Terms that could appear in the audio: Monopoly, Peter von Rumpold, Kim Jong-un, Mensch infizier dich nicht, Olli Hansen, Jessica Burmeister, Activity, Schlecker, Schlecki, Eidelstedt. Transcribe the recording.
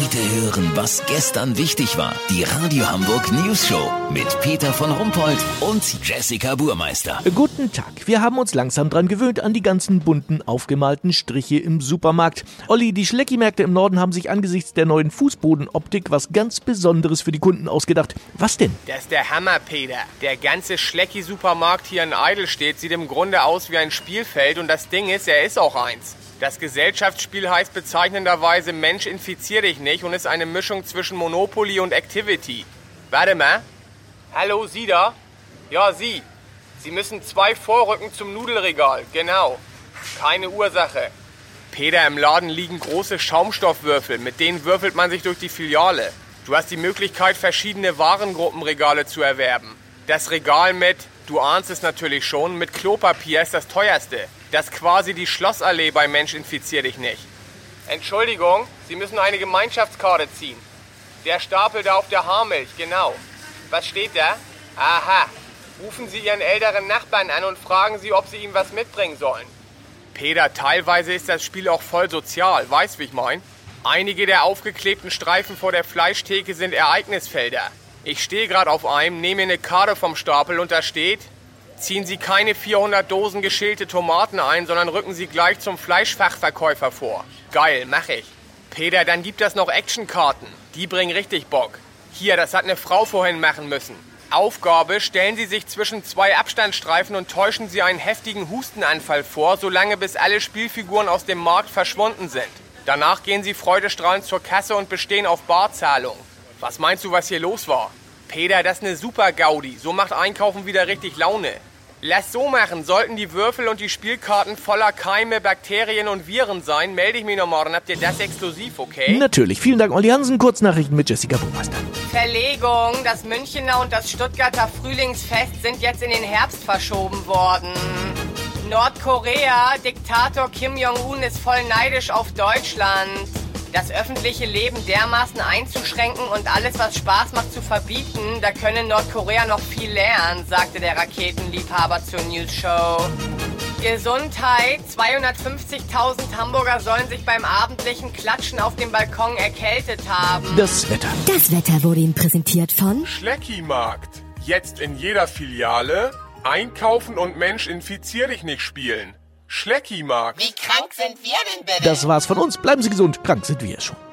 Heute hören, was gestern wichtig war. Die Radio Hamburg News Show mit Peter von Rumpold und Jessica Burmeister. Guten Tag. Wir haben uns langsam dran gewöhnt an die ganzen bunten, aufgemalten Striche im Supermarkt. Olli, die Schlecki-Märkte im Norden haben sich angesichts der neuen Fußbodenoptik was ganz Besonderes für die Kunden ausgedacht. Was denn? Das ist der Hammer, Peter. Der ganze Schlecki-Supermarkt hier in Eidelstedt sieht im Grunde aus wie ein Spielfeld. Und das Ding ist, er ist auch eins. Das Gesellschaftsspiel heißt bezeichnenderweise Mensch infizier dich nicht und ist eine Mischung zwischen Monopoly und Activity. Warte mal. Hallo, Sie da? Ja, Sie. Sie müssen 2 vorrücken zum Nudelregal. Genau. Keine Ursache. Peter, im Laden liegen große Schaumstoffwürfel. Mit denen würfelt man sich durch die Filiale. Du hast die Möglichkeit, verschiedene Warengruppenregale zu erwerben. Das Regal mit, du ahnst es natürlich schon, mit Klopapier ist das teuerste. Das ist quasi die Schlossallee bei Mensch infizier dich nicht. Entschuldigung, Sie müssen eine Gemeinschaftskarte ziehen. Der Stapel da auf der Haarmilch, genau. Was steht da? Aha. Rufen Sie Ihren älteren Nachbarn an und fragen Sie, ob Sie ihm was mitbringen sollen. Peter, teilweise ist das Spiel auch voll sozial, weißt wie ich mein? Einige der aufgeklebten Streifen vor der Fleischtheke sind Ereignisfelder. Ich stehe gerade auf einem, nehme eine Karte vom Stapel und da steht: Ziehen Sie keine 400 Dosen geschälte Tomaten ein, sondern rücken Sie gleich zum Fleischfachverkäufer vor. Geil, mach ich. Peter, dann gibt das noch Actionkarten. Die bringen richtig Bock. Hier, das hat eine Frau vorhin machen müssen. Aufgabe, stellen Sie sich zwischen 2 Abstandsstreifen und täuschen Sie einen heftigen Hustenanfall vor, solange bis alle Spielfiguren aus dem Markt verschwunden sind. Danach gehen Sie freudestrahlend zur Kasse und bestehen auf Barzahlung. Was meinst du, was hier los war? Peter, das ist eine super Gaudi. So macht Einkaufen wieder richtig Laune. Lass so machen. Sollten die Würfel und die Spielkarten voller Keime, Bakterien und Viren sein, melde ich mich noch morgen. Habt ihr das exklusiv, okay? Natürlich. Vielen Dank, Olli Hansen. Kurznachrichten mit Jessica Burmeister. Verlegung. Das Münchener und das Stuttgarter Frühlingsfest sind jetzt in den Herbst verschoben worden. Nordkorea. Diktator Kim Jong-un ist voll neidisch auf Deutschland. Das öffentliche Leben dermaßen einzuschränken und alles, was Spaß macht, zu verbieten, da könne Nordkorea noch viel lernen, sagte der Raketenliebhaber zur News Show. Gesundheit. 250.000 Hamburger sollen sich beim abendlichen Klatschen auf dem Balkon erkältet haben. Das Wetter wurde Ihnen präsentiert von Schlecki-Markt. Jetzt in jeder Filiale einkaufen und Mensch infizier dich nicht spielen. Schlecki-Markt. Wie krank sind wir denn bitte? Das war's von uns. Bleiben Sie gesund. Krank sind wir schon.